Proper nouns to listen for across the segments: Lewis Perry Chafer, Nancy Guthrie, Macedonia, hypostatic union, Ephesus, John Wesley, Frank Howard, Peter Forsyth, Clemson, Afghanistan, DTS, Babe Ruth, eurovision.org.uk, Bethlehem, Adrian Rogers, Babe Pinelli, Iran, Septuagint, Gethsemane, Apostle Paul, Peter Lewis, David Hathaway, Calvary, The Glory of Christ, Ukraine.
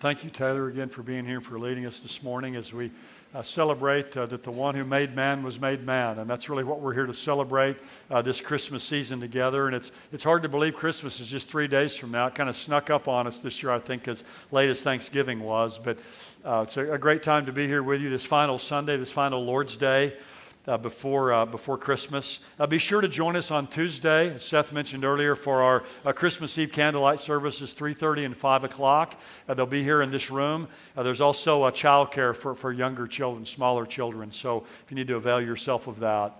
Thank you, Taylor, again for being here, for leading us this morning as we celebrate that the one who made man was made man. And that's really what we're here to celebrate this Christmas season together. And it's hard to believe Christmas is just 3 days from now. It kind of snuck up on us this year, I think, as late as Thanksgiving was. But it's a great time to be here with you this final Sunday, this final Lord's Day. Before Christmas. Be sure to join us on Tuesday, as Seth mentioned earlier, for our Christmas Eve candlelight services, 3:30 and 5 o'clock. They'll be here in this room. There's also childcare for younger children, smaller children, so if you need to avail yourself of that.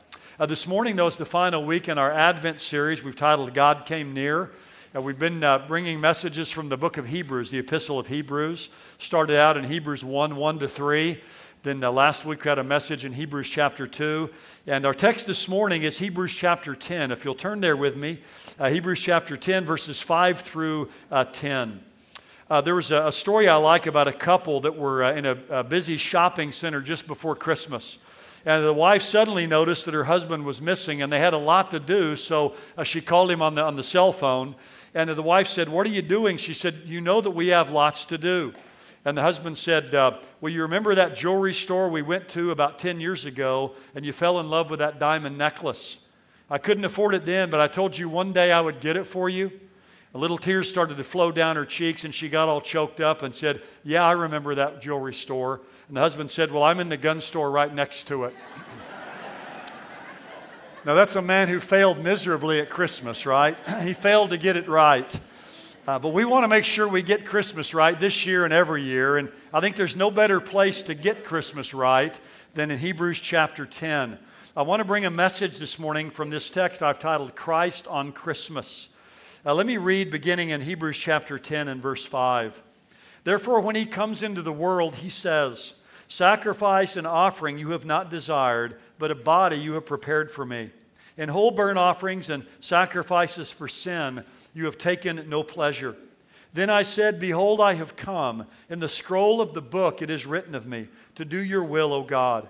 This morning, though, is the final week in our Advent series we've titled God Came Near. We've been bringing messages from the book of Hebrews, the epistle of Hebrews. Started out in Hebrews 1:1-3. Then last week we had a message in Hebrews chapter 2. And our text this morning is Hebrews chapter 10. If you'll turn there with me, Hebrews chapter 10, verses 5 through 10. There was a story I like about a couple that were in a busy shopping center just before Christmas. And the wife suddenly noticed that her husband was missing, and they had a lot to do, so she called him on the cell phone. And the wife said, "What are you doing?" She said, "You know that we have lots to do." And the husband said, "Well, you remember that jewelry store we went to about 10 years ago, and you fell in love with that diamond necklace. I couldn't afford it then, but I told you one day I would get it for you." A little tears started to flow down her cheeks, and she got all choked up and said, "Yeah, I remember that jewelry store." And the husband said, "Well, I'm in the gun store right next to it." Now, that's a man who failed miserably at Christmas, right? He failed to get it right. But we want to make sure we get Christmas right this year and every year. And I think there's no better place to get Christmas right than in Hebrews chapter 10. I want to bring a message this morning from this text I've titled Christ on Christmas. Let me read beginning in Hebrews chapter 10 and verse 5. "Therefore, when he comes into the world, he says, 'Sacrifice and offering you have not desired, but a body you have prepared for me. In whole burnt offerings and sacrifices for sin, you have taken no pleasure. Then I said, Behold, I have come. In the scroll of the book it is written of me, to do your will, O God.'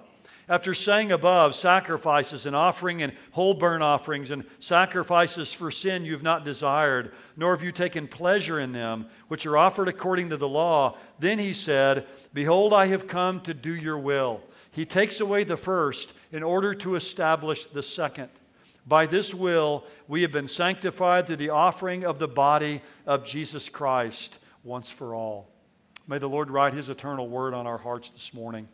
After saying above, 'Sacrifices and offering and whole burnt offerings and sacrifices for sin you have not desired, nor have you taken pleasure in them, which are offered according to the law,' then he said, 'Behold, I have come to do your will.' He takes away the first in order to establish the second. By this will, we have been sanctified through the offering of the body of Jesus Christ once for all." May the Lord write His eternal word on our hearts this morning.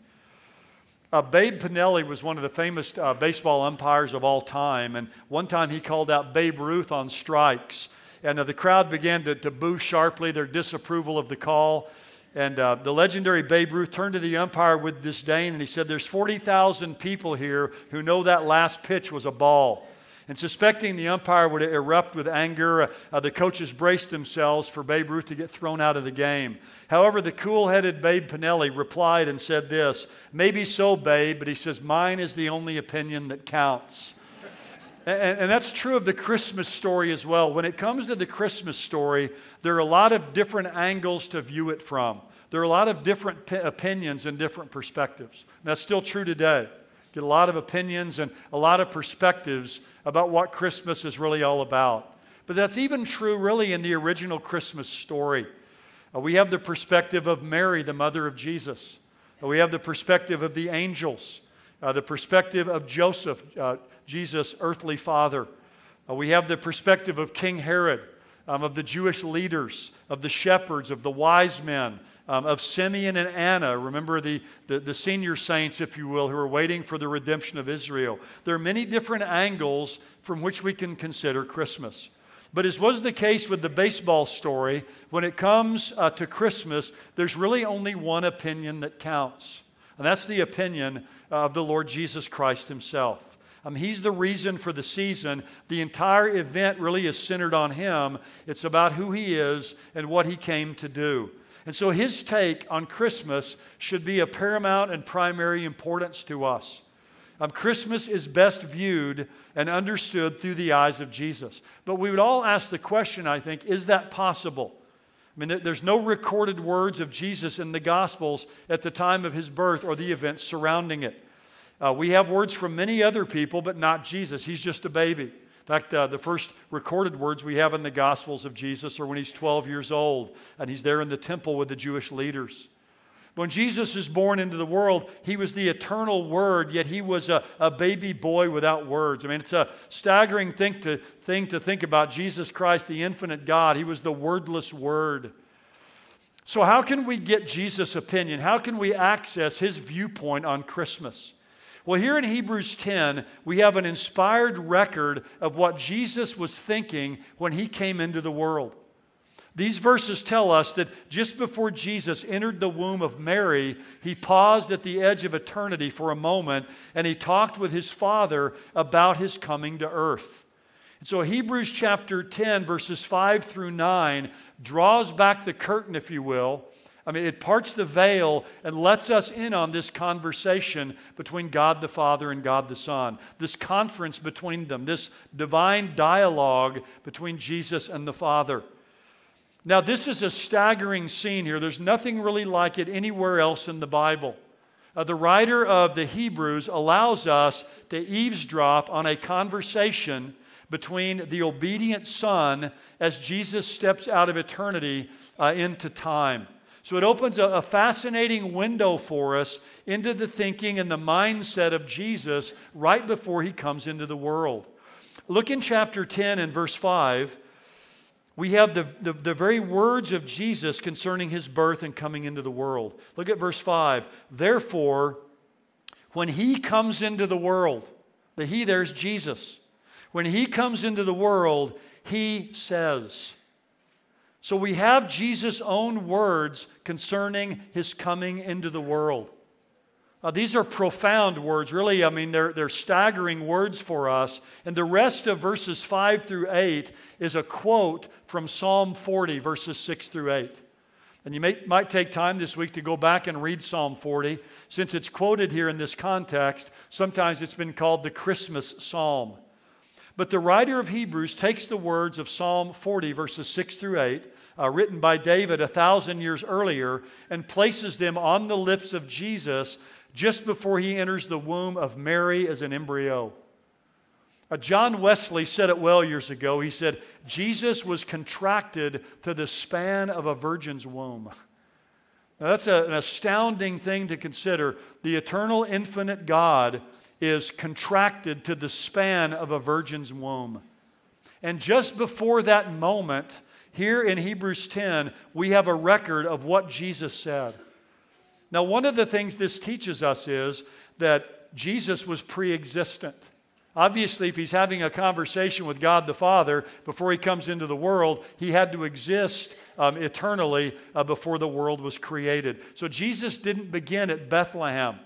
Babe Pinelli was one of the famous baseball umpires of all time. And one time he called out Babe Ruth on strikes. And the crowd began to boo sharply their disapproval of the call. And the legendary Babe Ruth turned to the umpire with disdain and he said, "There's 40,000 people here who know that last pitch was a ball." And suspecting the umpire would erupt with anger, the coaches braced themselves for Babe Ruth to get thrown out of the game. However, the cool-headed Babe Pinelli replied and said this, "Maybe so, Babe," but he says, "mine is the only opinion that counts." And that's true of the Christmas story as well. When it comes to the Christmas story, there are a lot of different angles to view it from. There are a lot of different opinions and different perspectives. And that's still true today. Get a lot of opinions and a lot of perspectives about what Christmas is really all about. But that's even true really in the original Christmas story. We have the perspective of Mary, the mother of Jesus. We have the perspective of the angels, the perspective of Joseph, Jesus' earthly father. We have the perspective of King Herod, of the Jewish leaders, of the shepherds, of the wise men, of Simeon and Anna, remember the senior saints, if you will, who are waiting for the redemption of Israel. There are many different angles from which we can consider Christmas. But as was the case with the baseball story, when it comes to Christmas, there's really only one opinion that counts. And that's the opinion of the Lord Jesus Christ himself. He's the reason for the season. The entire event really is centered on him. It's about who he is and what he came to do. And so his take on Christmas should be of paramount and primary importance to us. Christmas is best viewed and understood through the eyes of Jesus. But we would all ask the question, I think, is that possible? There's no recorded words of Jesus in the Gospels at the time of his birth or the events surrounding it. We have words from many other people, but not Jesus. He's just a baby. In fact, the first recorded words we have in the Gospels of Jesus are when he's 12 years old and he's there in the temple with the Jewish leaders. When Jesus is born into the world, he was the eternal Word, yet he was a baby boy without words. I mean, it's a staggering thing to think about. Jesus Christ, the infinite God, he was the wordless Word. So how can we get Jesus' opinion? How can we access his viewpoint on Christmas? Well, here in Hebrews 10, we have an inspired record of what Jesus was thinking when he came into the world. These verses tell us that just before Jesus entered the womb of Mary, he paused at the edge of eternity for a moment, and he talked with his Father about his coming to earth. And so Hebrews chapter 10, verses 5 through 9, draws back the curtain, if you will. I mean, it parts the veil and lets us in on this conversation between God the Father and God the Son, this conference between them, this divine dialogue between Jesus and the Father. Now, this is a staggering scene here. There's nothing really like it anywhere else in the Bible. The writer of the Hebrews allows us to eavesdrop on a conversation between the obedient Son as Jesus steps out of eternity into time. So it opens a fascinating window for us into the thinking and the mindset of Jesus right before he comes into the world. Look in chapter 10 and verse 5. We have the very words of Jesus concerning his birth and coming into the world. Look at verse 5. Therefore, when he comes into the world, the he there's Jesus. When he comes into the world, he says. So we have Jesus' own words concerning his coming into the world. These are profound words, really. I mean, they're staggering words for us. And the rest of verses 5 through 8 is a quote from Psalm 40, verses 6 through 8. And you might take time this week to go back and read Psalm 40. Since it's quoted here in this context, sometimes it's been called the Christmas Psalm. But the writer of Hebrews takes the words of Psalm 40, verses 6 through 8, written by David 1,000 years earlier, and places them on the lips of Jesus just before he enters the womb of Mary as an embryo. John Wesley said it well years ago. He said, Jesus was contracted to the span of a virgin's womb. Now that's an astounding thing to consider. The eternal, infinite God is contracted to the span of a virgin's womb. And just before that moment, here in Hebrews 10, we have a record of what Jesus said. Now, one of the things this teaches us is that Jesus was pre-existent. Obviously, if he's having a conversation with God the Father before he comes into the world, he had to exist eternally before the world was created. So Jesus didn't begin at Bethlehem.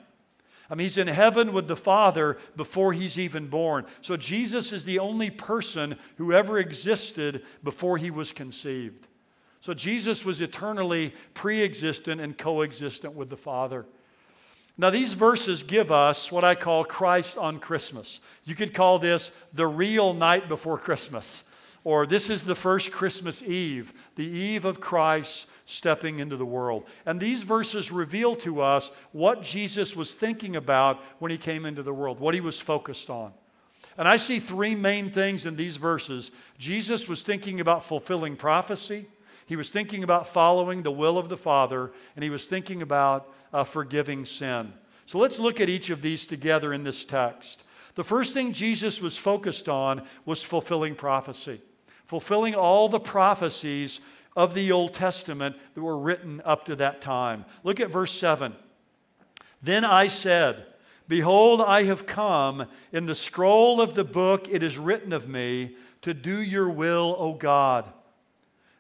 I mean, he's in heaven with the Father before he's even born. So Jesus is the only person who ever existed before he was conceived. So Jesus was eternally pre-existent and coexistent with the Father. Now these verses give us what I call Christ on Christmas. You could call this the real night before Christmas, or this is the first Christmas Eve, the eve of Christ stepping into the world. And these verses reveal to us what Jesus was thinking about when he came into the world, what he was focused on. And I see three main things in these verses. Jesus was thinking about fulfilling prophecy. He was thinking about following the will of the Father, and he was thinking about forgiving sin. So let's look at each of these together in this text. The first thing Jesus was focused on was fulfilling prophecy, fulfilling all the prophecies of the Old Testament that were written up to that time. Look at verse 7. Then I said, behold, I have come. In the scroll of the book it is written of me, to do your will, O God.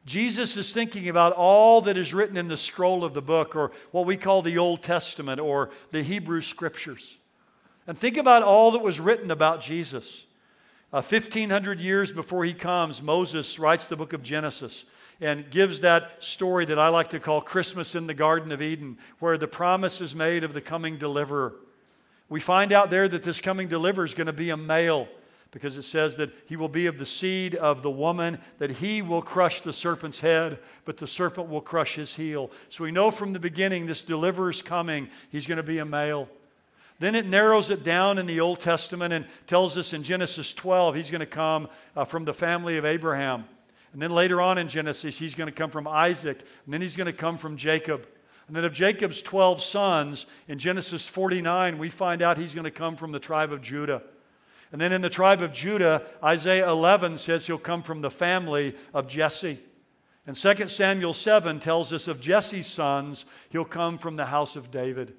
Jesus is thinking about all that is written in the scroll of the book, or what we call the Old Testament, or the Hebrew Scriptures. And think about all that was written about Jesus. 1,500 years before he comes, Moses writes the book of Genesis and gives that story that I like to call Christmas in the Garden of Eden, where the promise is made of the coming deliverer. We find out there that this coming deliverer is going to be a male, because it says that he will be of the seed of the woman, that he will crush the serpent's head, but the serpent will crush his heel. So we know from the beginning this deliverer's coming. He's going to be a male. Then it narrows it down in the Old Testament and tells us in Genesis 12, he's going to come from the family of Abraham. And then later on in Genesis, he's going to come from Isaac. And then he's going to come from Jacob. And then of Jacob's 12 sons, in Genesis 49, we find out he's going to come from the tribe of Judah. And then in the tribe of Judah, Isaiah 11 says he'll come from the family of Jesse. And 2 Samuel 7 tells us of Jesse's sons, he'll come from the house of David.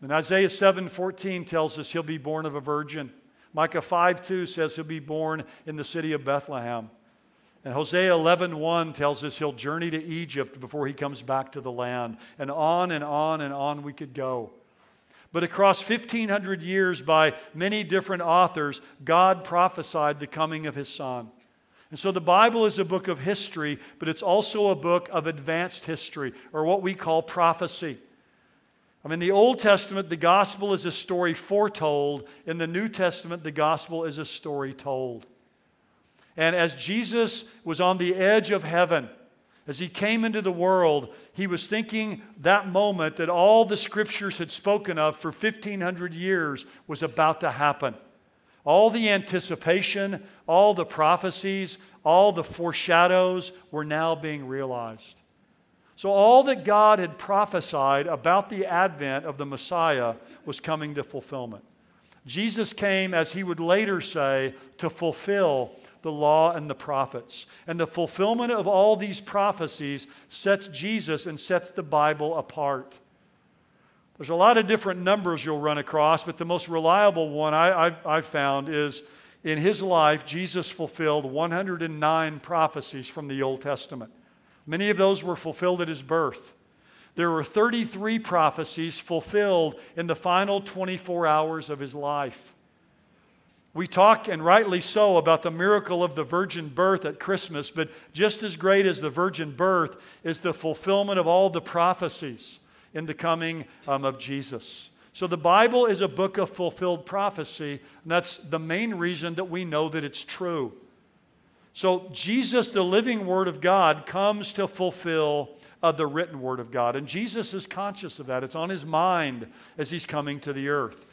And Isaiah 7:14 tells us he'll be born of a virgin. Micah 5:2 says he'll be born in the city of Bethlehem. And Hosea 11:1 tells us he'll journey to Egypt before he comes back to the land. And on and on and on we could go. But across 1,500 years by many different authors, God prophesied the coming of his Son. And so the Bible is a book of history, but it's also a book of advanced history, or what we call prophecy. I mean, the Old Testament, the gospel is a story foretold. In the New Testament, the gospel is a story told. And as Jesus was on the edge of heaven, as he came into the world, he was thinking that moment that all the scriptures had spoken of for 1,500 years was about to happen. All the anticipation, all the prophecies, all the foreshadows were now being realized. So all that God had prophesied about the advent of the Messiah was coming to fulfillment. Jesus came, as he would later say, to fulfill the law and the prophets. And the fulfillment of all these prophecies sets Jesus and sets the Bible apart. There's a lot of different numbers you'll run across, but the most reliable one I've found is in his life, Jesus fulfilled 109 prophecies from the Old Testament. Many of those were fulfilled at his birth. There were 33 prophecies fulfilled in the final 24 hours of his life. We talk, and rightly so, about the miracle of the virgin birth at Christmas, but just as great as the virgin birth is the fulfillment of all the prophecies in the coming of Jesus. So the Bible is a book of fulfilled prophecy, and that's the main reason that we know that it's true. So Jesus, the living Word of God, comes to fulfill the written Word of God. And Jesus is conscious of that. It's on his mind as he's coming to the earth.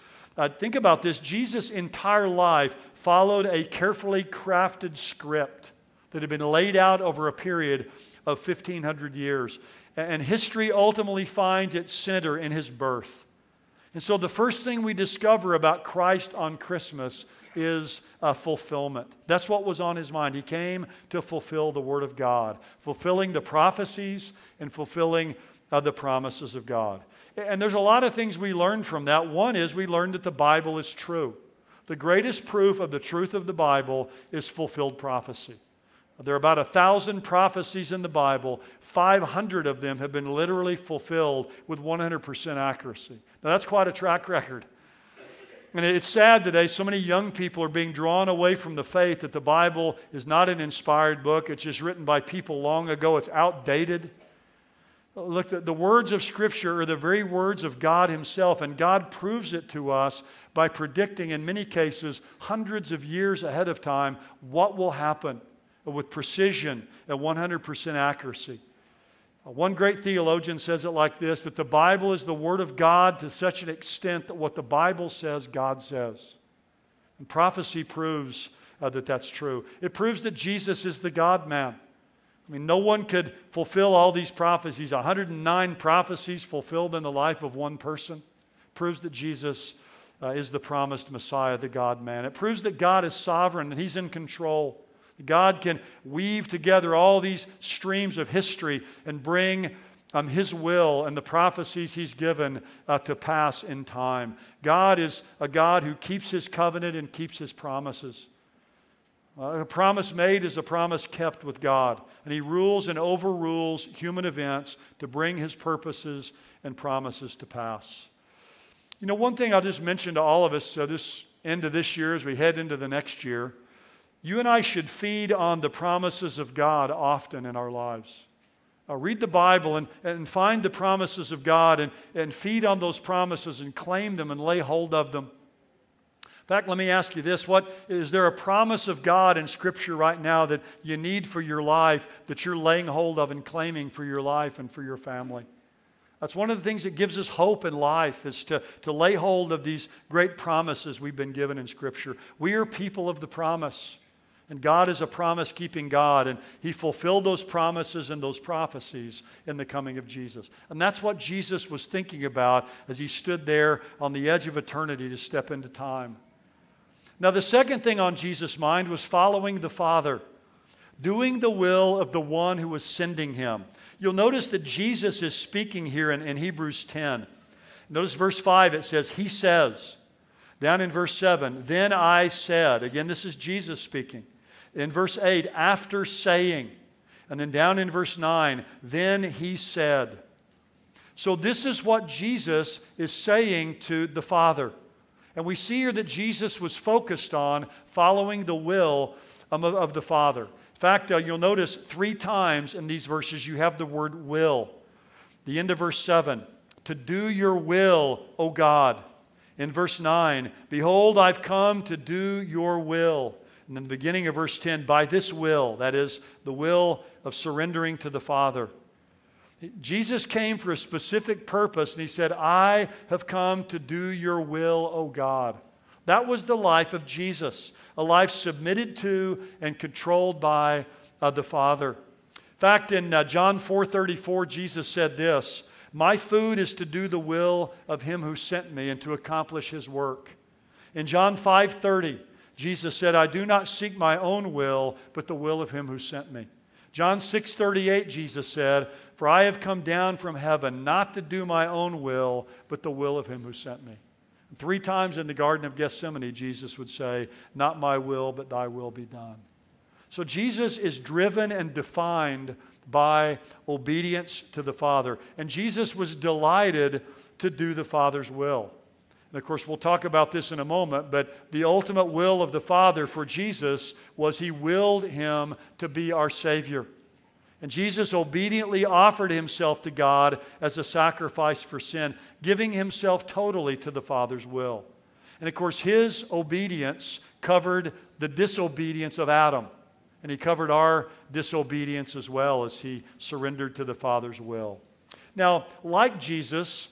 Think about this. Jesus' entire life followed a carefully crafted script that had been laid out over a period of 1,500 years. And history ultimately finds its center in his birth. And so the first thing we discover about Christ on Christmas is fulfillment. That's what was on his mind. He came to fulfill the Word of God, fulfilling the prophecies and fulfilling the promises of God. And there's a lot of things we learn from that. One is we learned that the Bible is true. The greatest proof of the truth of the Bible is fulfilled prophecy. There are about 1,000 prophecies in the Bible. 500 of them have been literally fulfilled with 100% accuracy. Now that's quite a track record. And it's sad today, so many young people are being drawn away from the faith that the Bible is not an inspired book. It's just written by people long ago. It's outdated. Look, the words of Scripture are the very words of God himself, and God proves it to us by predicting, in many cases, hundreds of years ahead of time, what will happen with precision and 100% accuracy. One great theologian says it like this, that the Bible is the Word of God to such an extent that what the Bible says, God says. And prophecy proves that that's true. It proves that Jesus is the God-man. I mean, no one could fulfill all these prophecies. 109 prophecies fulfilled in the life of one person. It proves that Jesus is the promised Messiah, the God-man. It proves that God is sovereign and he's in control. God can weave together all these streams of history and bring his will and the prophecies he's given to pass in time. God is a God who keeps his covenant and keeps his promises. A promise made is a promise kept with God. And he rules and overrules human events to bring his purposes and promises to pass. You know, one thing I'll just mention to all of us, so this end of this year as we head into the next year, you and I should feed on the promises of God often in our lives. Read the Bible and find the promises of God and feed on those promises and claim them and lay hold of them. In fact, let me ask you this. Is there a promise of God in Scripture right now that you need for your life that you're laying hold of and claiming for your life and for your family? That's one of the things that gives us hope in life, is to lay hold of these great promises we've been given in Scripture. We are people of the promise. And God is a promise-keeping God, and He fulfilled those promises and those prophecies in the coming of Jesus. And that's what Jesus was thinking about as He stood there on the edge of eternity to step into time. Now, the second thing on Jesus' mind was following the Father, doing the will of the one who was sending Him. You'll notice that Jesus is speaking here in Hebrews 10. Notice verse 5, it says, He says. Down in verse 7, then I said. Again, this is Jesus speaking. In verse 8, after saying. And then down in verse 9, then He said. So this is what Jesus is saying to the Father. And we see here that Jesus was focused on following the will of the Father. In fact, you'll notice three times in these verses you have the word will. The end of verse 7, to do your will, O God. In verse 9, behold, I've come to do your will. And in the beginning of verse 10, by this will, that is, the will of surrendering to the Father. Jesus came for a specific purpose, and He said, I have come to do your will, O God. That was the life of Jesus, a life submitted to and controlled by the Father. In fact, in John 4:34, Jesus said this, my food is to do the will of Him who sent me and to accomplish His work. In John 5:30, Jesus said, I do not seek my own will, but the will of Him who sent me. John 6:38, Jesus said, for I have come down from heaven not to do my own will, but the will of Him who sent me. And three times in the Garden of Gethsemane, Jesus would say, not my will, but thy will be done. So Jesus is driven and defined by obedience to the Father. And Jesus was delighted to do the Father's will. And of course, we'll talk about this in a moment, but the ultimate will of the Father for Jesus was He willed Him to be our Savior. And Jesus obediently offered Himself to God as a sacrifice for sin, giving Himself totally to the Father's will. And of course, His obedience covered the disobedience of Adam. And He covered our disobedience as well as He surrendered to the Father's will. Now, like Jesus,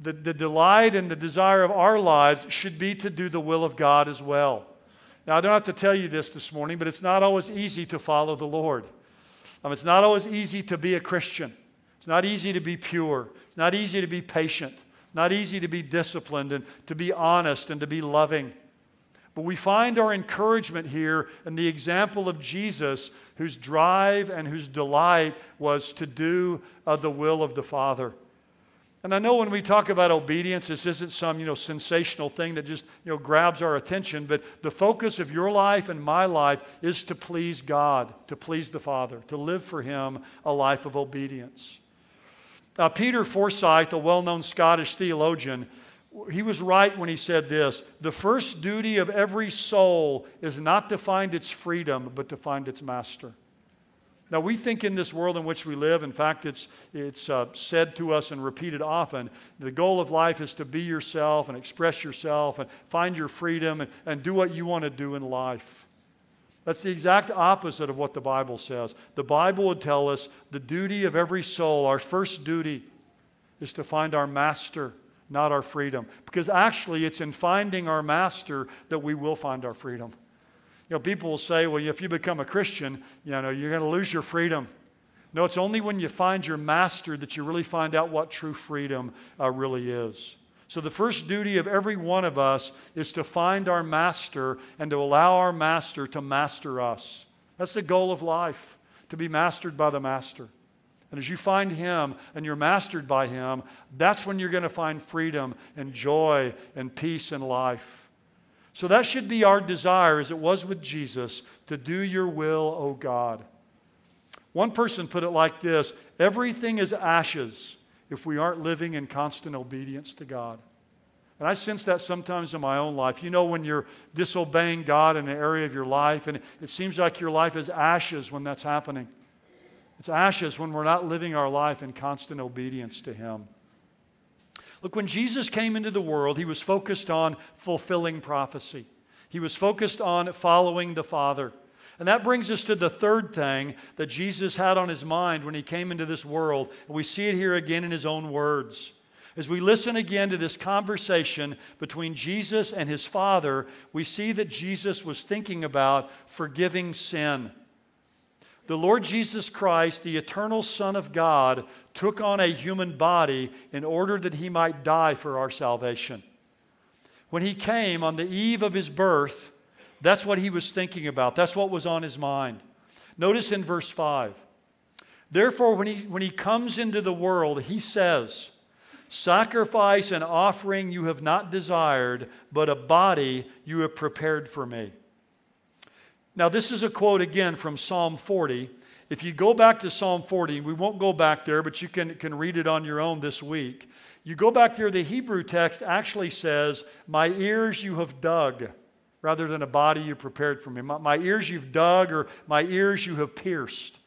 the delight and the desire of our lives should be to do the will of God as well. Now, I don't have to tell you this morning, but it's not always easy to follow the Lord. It's not always easy to be a Christian. It's not easy to be pure. It's not easy to be patient. It's not easy to be disciplined and to be honest and to be loving. But we find our encouragement here in the example of Jesus, whose drive and whose delight was to do the will of the Father. And I know when we talk about obedience, this isn't some sensational thing that just grabs our attention, but the focus of your life and my life is to please God, to please the Father, to live for Him a life of obedience. Peter Forsyth, a well-known Scottish theologian, he was right when he said this, the first duty of every soul is not to find its freedom, but to find its master. Now, we think in this world in which we live, in fact, it's said to us and repeated often, the goal of life is to be yourself and express yourself and find your freedom and do what you want to do in life. That's the exact opposite of what the Bible says. The Bible would tell us the duty of every soul, our first duty, is to find our master, not our freedom. Because actually, it's in finding our master that we will find our freedom. People will say, well, if you become a Christian, you're going to lose your freedom. No, it's only when you find your master that you really find out what true freedom really is. So the first duty of every one of us is to find our master and to allow our master to master us. That's the goal of life, to be mastered by the master. And as you find Him and you're mastered by Him, that's when you're going to find freedom and joy and peace in life. So that should be our desire, as it was with Jesus, to do your will, O God. One person put it like this, everything is ashes if we aren't living in constant obedience to God. And I sense that sometimes in my own life. When you're disobeying God in an area of your life, and it seems like your life is ashes when that's happening. It's ashes when we're not living our life in constant obedience to Him. Look, when Jesus came into the world, He was focused on fulfilling prophecy. He was focused on following the Father. And that brings us to the third thing that Jesus had on his mind when he came into this world. And we see it here again in his own words. As we listen again to this conversation between Jesus and his Father, we see that Jesus was thinking about forgiving sin. The Lord Jesus Christ, the eternal Son of God, took on a human body in order that he might die for our salvation. When he came on the eve of his birth, that's what he was thinking about. That's what was on his mind. Notice in verse 5. Therefore, when he comes into the world, he says, "Sacrifice and offering you have not desired, but a body you have prepared for me." Now, this is a quote again from Psalm 40. If you go back to Psalm 40, we won't go back there, but you can read it on your own this week. You go back there, the Hebrew text actually says, "My ears you have dug," rather than "a body you prepared for me." My ears you've dug, or "my ears you have pierced."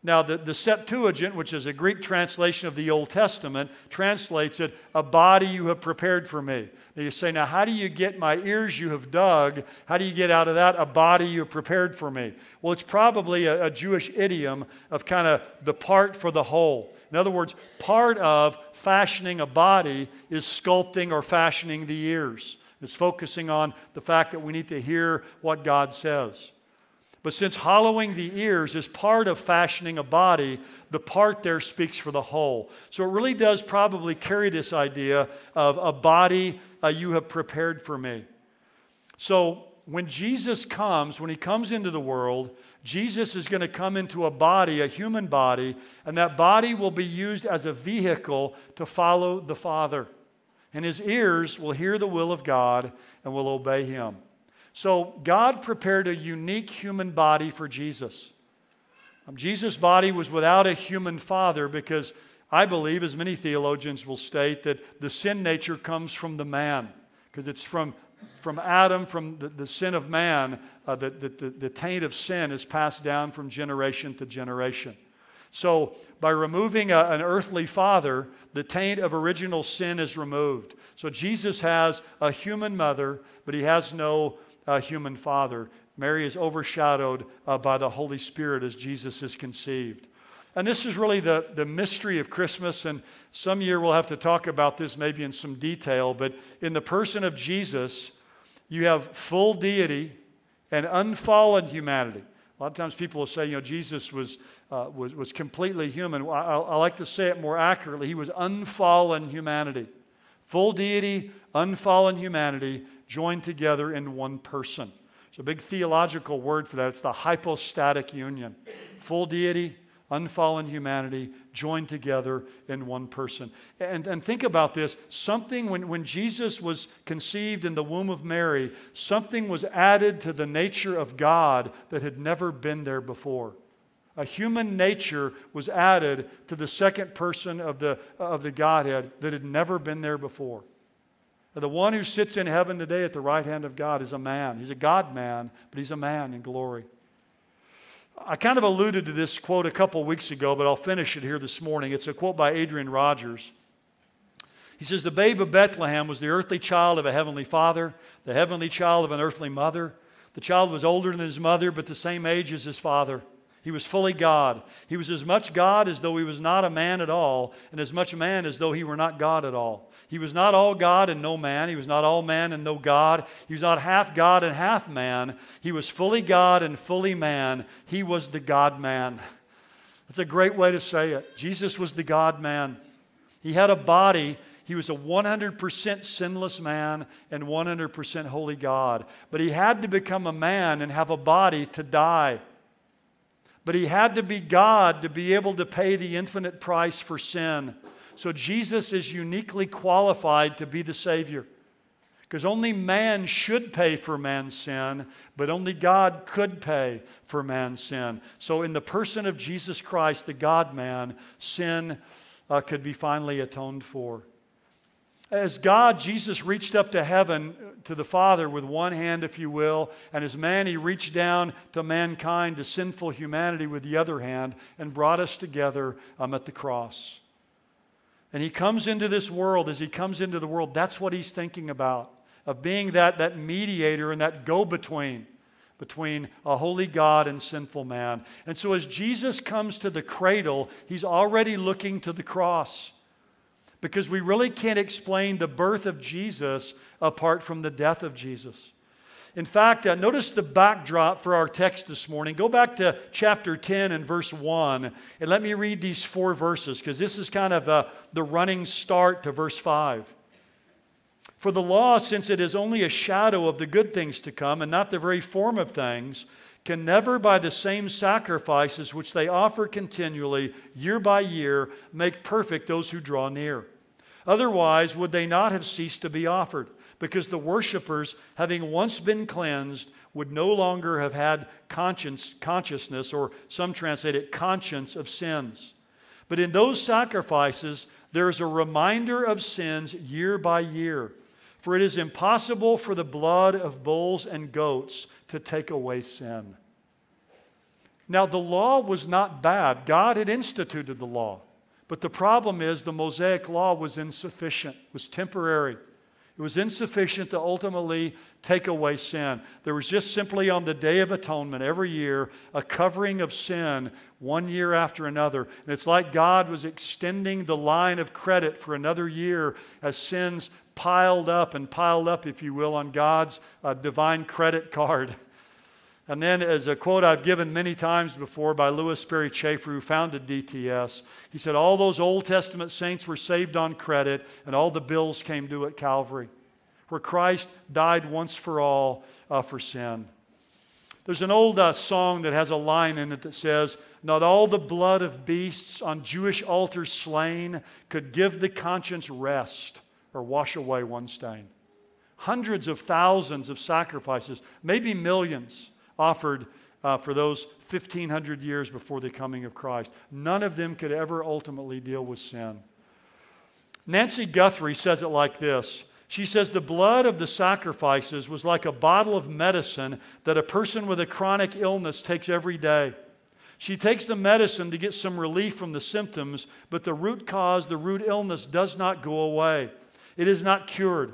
Now, the Septuagint, which is a Greek translation of the Old Testament, translates it, "a body you have prepared for me." Now, you say, now, how do you get "my ears you have dug"? How do you get out of that "a body you have prepared for me"? Well, it's probably a Jewish idiom of kind of the part for the whole. In other words, part of fashioning a body is sculpting or fashioning the ears. It's focusing on the fact that we need to hear what God says. But since hollowing the ears is part of fashioning a body, the part there speaks for the whole. So it really does probably carry this idea of "a body you have prepared for me." So when Jesus comes, when he comes into the world, Jesus is going to come into a body, a human body, and that body will be used as a vehicle to follow the Father. And his ears will hear the will of God and will obey him. So God prepared a unique human body for Jesus. Jesus' body was without a human father because I believe, as many theologians will state, that the sin nature comes from the man. Because it's from Adam, from the sin of man, the taint of sin is passed down from generation to generation. So by removing an earthly father, the taint of original sin is removed. So Jesus has a human mother, but he has no human father. Mary is overshadowed by the Holy Spirit as Jesus is conceived. And this is really the mystery of Christmas, and some year we'll have to talk about this maybe in some detail, but in the person of Jesus, you have full deity and unfallen humanity. A lot of times people will say, you know, Jesus was completely human. I like to say it more accurately. He was unfallen humanity. Full deity, unfallen humanity, joined together in one person. It's a big theological word for that. It's the hypostatic union. Full deity, unfallen humanity, joined together in one person. And think about this. Something, when Jesus was conceived in the womb of Mary, something was added to the nature of God that had never been there before. A human nature was added to the second person of the Godhead that had never been there before. And the one who sits in heaven today at the right hand of God is a man. He's a God-man, but he's a man in glory. I kind of alluded to this quote a couple weeks ago, but I'll finish it here this morning. It's a quote by Adrian Rogers. He says, "The babe of Bethlehem was the earthly child of a heavenly father, the heavenly child of an earthly mother. The child was older than his mother, but the same age as his father. He was fully God. He was as much God as though he was not a man at all, and as much man as though he were not God at all. He was not all God and no man. He was not all man and no God. He was not half God and half man. He was fully God and fully man. He was the God-man." That's a great way to say it. Jesus was the God-man. He had a body. He was a 100% sinless man and 100% holy God. But he had to become a man and have a body to die. But he had to be God to be able to pay the infinite price for sin. So Jesus is uniquely qualified to be the Savior. Because only man should pay for man's sin, but only God could pay for man's sin. So in the person of Jesus Christ, the God-man, sin could be finally atoned for. As God, Jesus reached up to heaven, to the Father with one hand, if you will, and as man, he reached down to mankind, to sinful humanity with the other hand, and brought us together at the cross. And he comes into this world. As he comes into the world, that's what he's thinking about, of being that mediator and that go-between between a holy God and sinful man. And so as Jesus comes to the cradle, he's already looking to the cross, because we really can't explain the birth of Jesus apart from the death of Jesus. In fact, notice the backdrop for our text this morning. Go back to chapter 10 and verse 1, and let me read these 4 verses, because this is kind of the running start to verse 5. For the law, since it is only a shadow of the good things to come and not the very form of things, can never by the same sacrifices which they offer continually, year by year, make perfect those who draw near. Otherwise would they not have ceased to be offered, because the worshipers, having once been cleansed, would no longer have had consciousness, or some translate it, conscience of sins. But in those sacrifices, there is a reminder of sins year by year. For it is impossible for the blood of bulls and goats to take away sin. Now, the law was not bad. God had instituted the law. But the problem is the Mosaic law was insufficient, was temporary. It was insufficient to ultimately take away sin. There was just simply on the Day of Atonement every year a covering of sin one year after another. And it's like God was extending the line of credit for another year as sins piled up, if you will, on God's divine credit card. And then, as a quote I've given many times before by Lewis Perry Chafer, who founded DTS, he said, all those Old Testament saints were saved on credit, and all the bills came due at Calvary, where Christ died once for all for sin. There's an old song that has a line in it that says, not all the blood of beasts on Jewish altars slain could give the conscience rest or wash away one stain. Hundreds of thousands of sacrifices, maybe millions, offered for those 1,500 years before the coming of Christ. None of them could ever ultimately deal with sin. Nancy Guthrie says it like this. She says, the blood of the sacrifices was like a bottle of medicine that a person with a chronic illness takes every day. She takes the medicine to get some relief from the symptoms, but the root cause, the root illness, does not go away. It is not cured.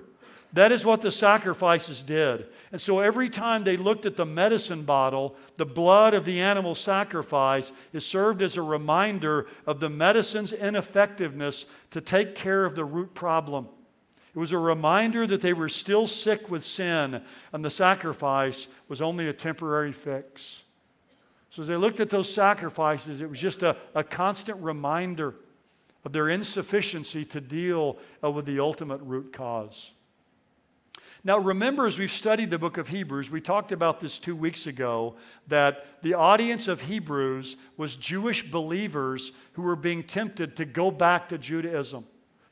That is what the sacrifices did. And so every time they looked at the medicine bottle, the blood of the animal sacrifice is served as a reminder of the medicine's ineffectiveness to take care of the root problem. It was a reminder that they were still sick with sin, and the sacrifice was only a temporary fix. So as they looked at those sacrifices, it was just a constant reminder of their insufficiency to deal with the ultimate root cause. Now remember, as we've studied the book of Hebrews, we talked about this 2 weeks ago, that the audience of Hebrews was Jewish believers who were being tempted to go back to Judaism,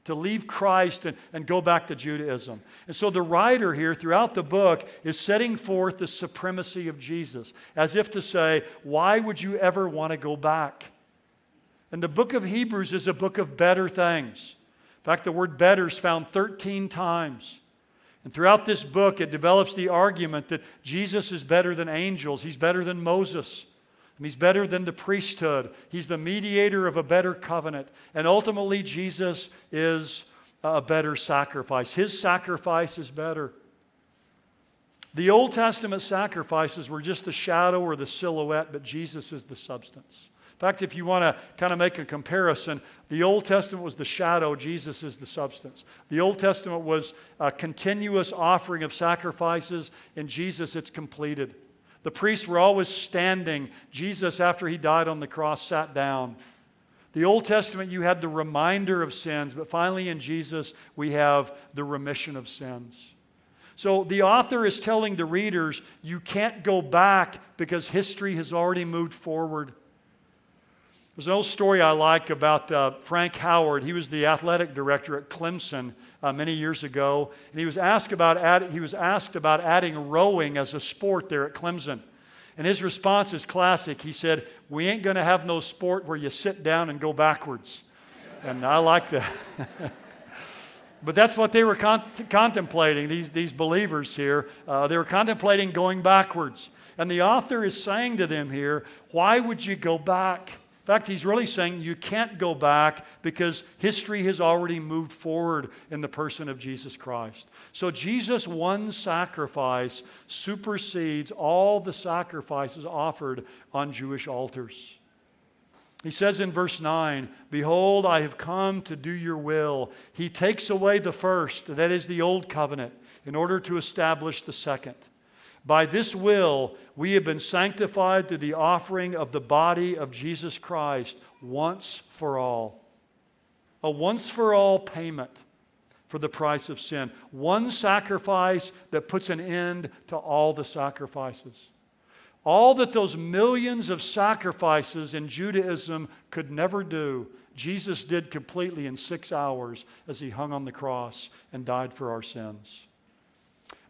to leave Christ and go back to Judaism. And so the writer here throughout the book is setting forth the supremacy of Jesus, as if to say, why would you ever want to go back? And the book of Hebrews is a book of better things. In fact, the word better is found 13 times. And throughout this book, it develops the argument that Jesus is better than angels. He's better than Moses. And he's better than the priesthood. He's the mediator of a better covenant. And ultimately, Jesus is a better sacrifice. His sacrifice is better. The Old Testament sacrifices were just the shadow or the silhouette, but Jesus is the substance. In fact, if you want to kind of make a comparison, the Old Testament was the shadow, Jesus is the substance. The Old Testament was a continuous offering of sacrifices, in Jesus it's completed. The priests were always standing. Jesus, after he died on the cross, sat down. The Old Testament, you had the reminder of sins, but finally in Jesus, we have the remission of sins. So the author is telling the readers, you can't go back because history has already moved forward. There's an old story I like about Frank Howard. He was the athletic director at Clemson many years ago, and he was asked about adding rowing as a sport there at Clemson. And his response is classic. He said, "We ain't going to have no sport where you sit down and go backwards." And I like that. But that's what they were contemplating. These believers here, they were contemplating going backwards. And the author is saying to them here, "Why would you go back?" In fact, he's really saying you can't go back because history has already moved forward in the person of Jesus Christ. So Jesus' one sacrifice supersedes all the sacrifices offered on Jewish altars. He says in verse 9, "Behold, I have come to do your will." He takes away the first, that is the old covenant, in order to establish the second. By this will, we have been sanctified through the offering of the body of Jesus Christ once for all. A once for all payment for the price of sin. One sacrifice that puts an end to all the sacrifices. All that those millions of sacrifices in Judaism could never do, Jesus did completely in 6 hours as he hung on the cross and died for our sins.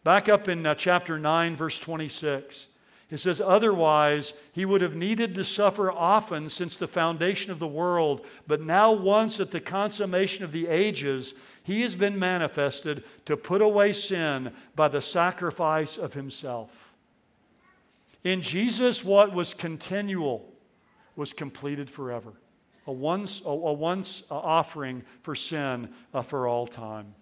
Back up in chapter 9, verse 26, it says, "Otherwise, he would have needed to suffer often since the foundation of the world, but now once at the consummation of the ages, he has been manifested to put away sin by the sacrifice of himself." In Jesus, what was continual was completed forever. A once offering for sin for all time.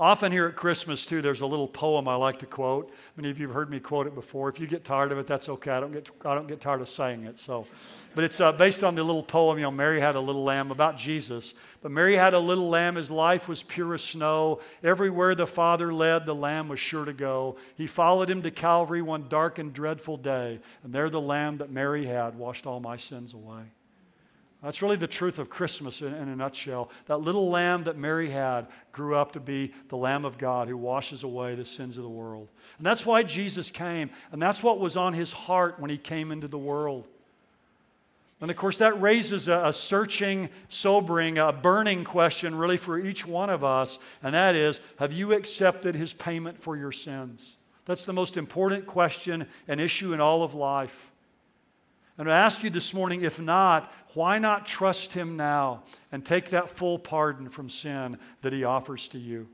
Often here at Christmas, too, there's a little poem I like to quote. Many of you have heard me quote it before. If you get tired of it, that's okay. I don't get tired of saying it. So, but it's based on the little poem, you know, Mary Had a Little Lamb, about Jesus. But Mary had a little lamb. His life was pure as snow. Everywhere the Father led, the lamb was sure to go. He followed him to Calvary one dark and dreadful day. And there the lamb that Mary had washed all my sins away. That's really the truth of Christmas in a nutshell. That little lamb that Mary had grew up to be the Lamb of God who washes away the sins of the world. And that's why Jesus came. And that's what was on his heart when he came into the world. And of course, that raises a searching, sobering, burning question really for each one of us. And that is, have you accepted his payment for your sins? That's the most important question and issue in all of life. And I ask you this morning, if not, why not trust him now and take that full pardon from sin that he offers to you?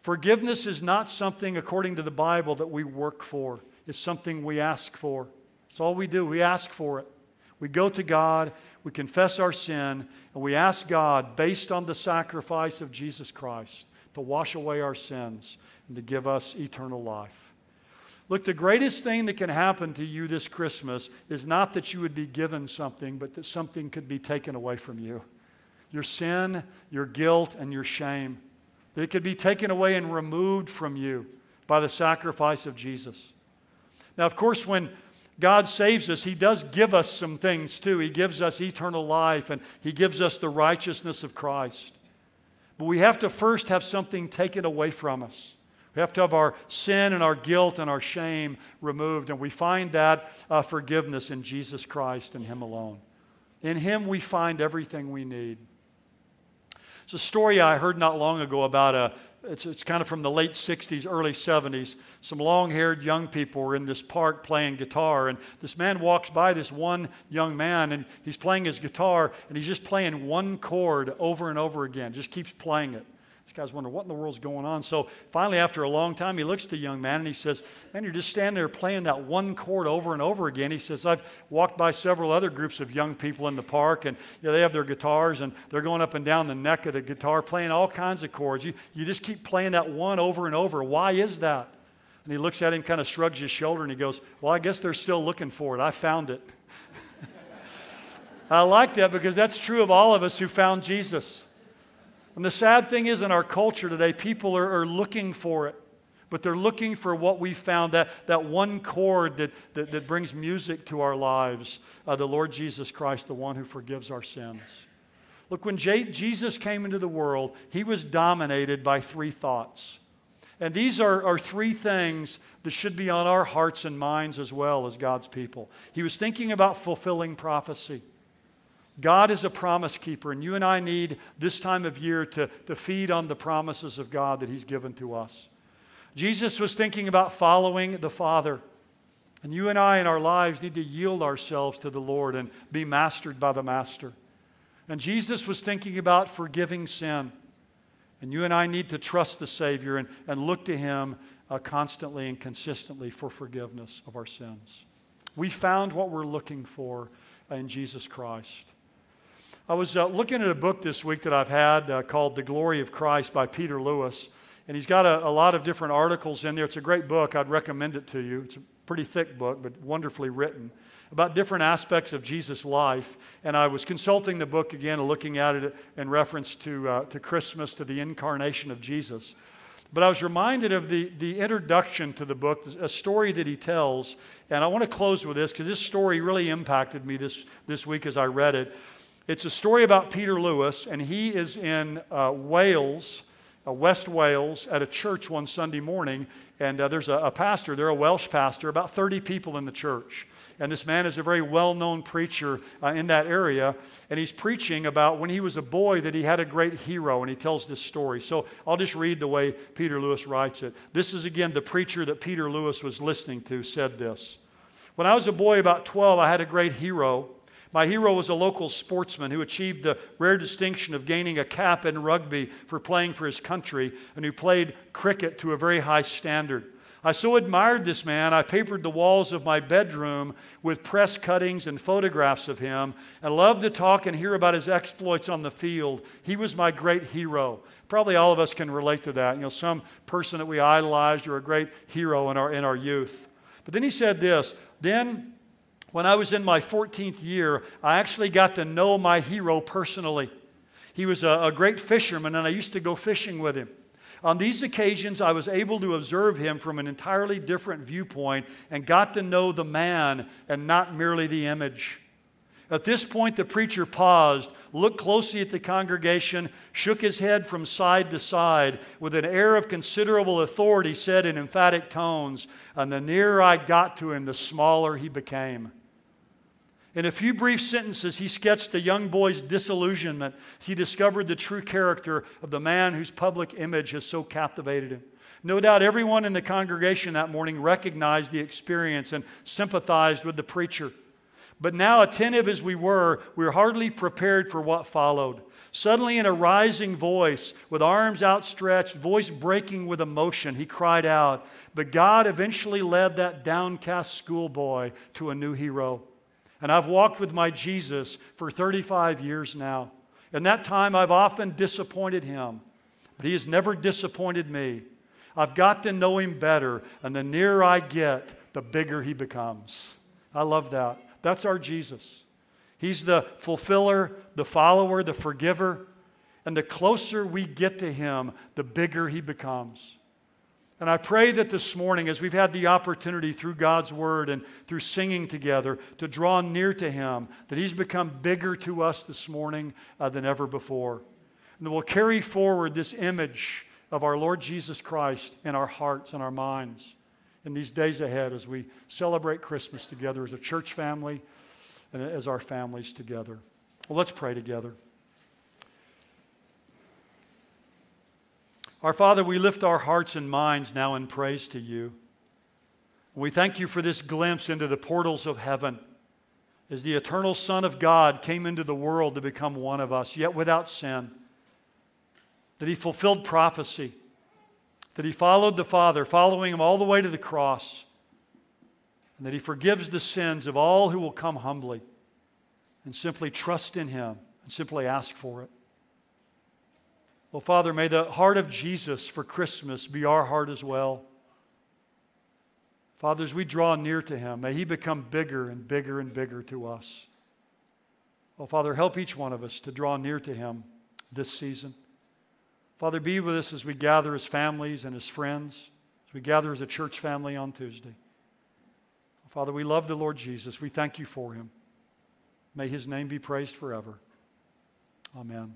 Forgiveness is not something, according to the Bible, that we work for. It's something we ask for. It's all we do. We ask for it. We go to God, we confess our sin, and we ask God, based on the sacrifice of Jesus Christ, to wash away our sins and to give us eternal life. Look, the greatest thing that can happen to you this Christmas is not that you would be given something, but that something could be taken away from you. Your sin, your guilt, and your shame. That it could be taken away and removed from you by the sacrifice of Jesus. Now, of course, when God saves us, he does give us some things too. He gives us eternal life, and he gives us the righteousness of Christ. But we have to first have something taken away from us. We have to have our sin and our guilt and our shame removed. And we find that forgiveness in Jesus Christ and him alone. In him we find everything we need. It's a story I heard not long ago about it's kind of from the late 60s, early 70s. Some long-haired young people were in this park playing guitar. And this man walks by, this one young man, and he's playing his guitar. And he's just playing one chord over and over again. Just keeps playing it. This guy's wondering, what in the world's going on? So finally, after a long time, he looks at the young man and he says, "Man, you're just standing there playing that one chord over and over again." He says, "I've walked by several other groups of young people in the park, and they have their guitars, and they're going up and down the neck of the guitar playing all kinds of chords. You just keep playing that one over and over. Why is that?" And he looks at him, kind of shrugs his shoulder, and he goes, "Well, I guess they're still looking for it. I found it." I like that because that's true of all of us who found Jesus. And the sad thing is, in our culture today, people are looking for it. But they're looking for what we found, that one chord that brings music to our lives, the Lord Jesus Christ, the one who forgives our sins. Look, when Jesus came into the world, he was dominated by three thoughts. And these are three things that should be on our hearts and minds as well as God's people. He was thinking about fulfilling prophecy. God is a promise keeper, and you and I need this time of year to feed on the promises of God that he's given to us. Jesus was thinking about following the Father, and you and I in our lives need to yield ourselves to the Lord and be mastered by the Master. And Jesus was thinking about forgiving sin, and you and I need to trust the Savior and look to him constantly and consistently for forgiveness of our sins. We found what we're looking for in Jesus Christ. I was looking at a book this week that I've had called The Glory of Christ by Peter Lewis, and he's got a lot of different articles in there. It's a great book. I'd recommend it to you. It's a pretty thick book, but wonderfully written, about different aspects of Jesus' life. And I was consulting the book again and looking at it in reference to Christmas, to the incarnation of Jesus. But I was reminded of the introduction to the book, a story that he tells. And I want to close with this because this story really impacted me this week as I read it. It's a story about Peter Lewis, and he is in Wales, West Wales, at a church one Sunday morning. And there's a pastor there, a Welsh pastor, about 30 people in the church. And this man is a very well-known preacher in that area. And he's preaching about when he was a boy that he had a great hero. And he tells this story. So I'll just read the way Peter Lewis writes it. This is, again, the preacher that Peter Lewis was listening to said this. When I was a boy about 12, I had a great hero. My hero was a local sportsman who achieved the rare distinction of gaining a cap in rugby for playing for his country and who played cricket to a very high standard. I so admired this man, I papered the walls of my bedroom with press cuttings and photographs of him, and loved to talk and hear about his exploits on the field. He was my great hero. Probably all of us can relate to that. You know, some person that we idolized or a great hero in our youth. But then he said this, then when I was in my 14th year, I actually got to know my hero personally. He was a great fisherman, and I used to go fishing with him. On these occasions, I was able to observe him from an entirely different viewpoint and got to know the man and not merely the image. At this point, the preacher paused, looked closely at the congregation, shook his head from side to side, with an air of considerable authority, said in emphatic tones, and the nearer I got to him, the smaller he became. In a few brief sentences, he sketched the young boy's disillusionment as he discovered the true character of the man whose public image has so captivated him. No doubt everyone in the congregation that morning recognized the experience and sympathized with the preacher. But now, attentive as we were hardly prepared for what followed. Suddenly, in a rising voice, with arms outstretched, voice breaking with emotion, he cried out, but God eventually led that downcast schoolboy to a new hero. And I've walked with my Jesus for 35 years now. In that time, I've often disappointed him, but he has never disappointed me. I've got to know him better, and the nearer I get, the bigger he becomes. I love that. That's our Jesus. He's the fulfiller, the follower, the forgiver, and the closer we get to him, the bigger he becomes. And I pray that this morning, as we've had the opportunity through God's Word and through singing together to draw near to Him, that He's become bigger to us this morning than ever before. And that we'll carry forward this image of our Lord Jesus Christ in our hearts and our minds in these days ahead as we celebrate Christmas together as a church family and as our families together. Well, let's pray together. Our Father, we lift our hearts and minds now in praise to you. We thank you for this glimpse into the portals of heaven as the eternal Son of God came into the world to become one of us, yet without sin, that he fulfilled prophecy, that he followed the Father, following him all the way to the cross, and that he forgives the sins of all who will come humbly and simply trust in him and simply ask for it. Well, Father, may the heart of Jesus for Christmas be our heart as well. Father, as we draw near to him, may he become bigger and bigger and bigger to us. Well, Father, help each one of us to draw near to him this season. Father, be with us as we gather as families and as friends, as we gather as a church family on Tuesday. Father, we love the Lord Jesus. We thank you for him. May his name be praised forever. Amen.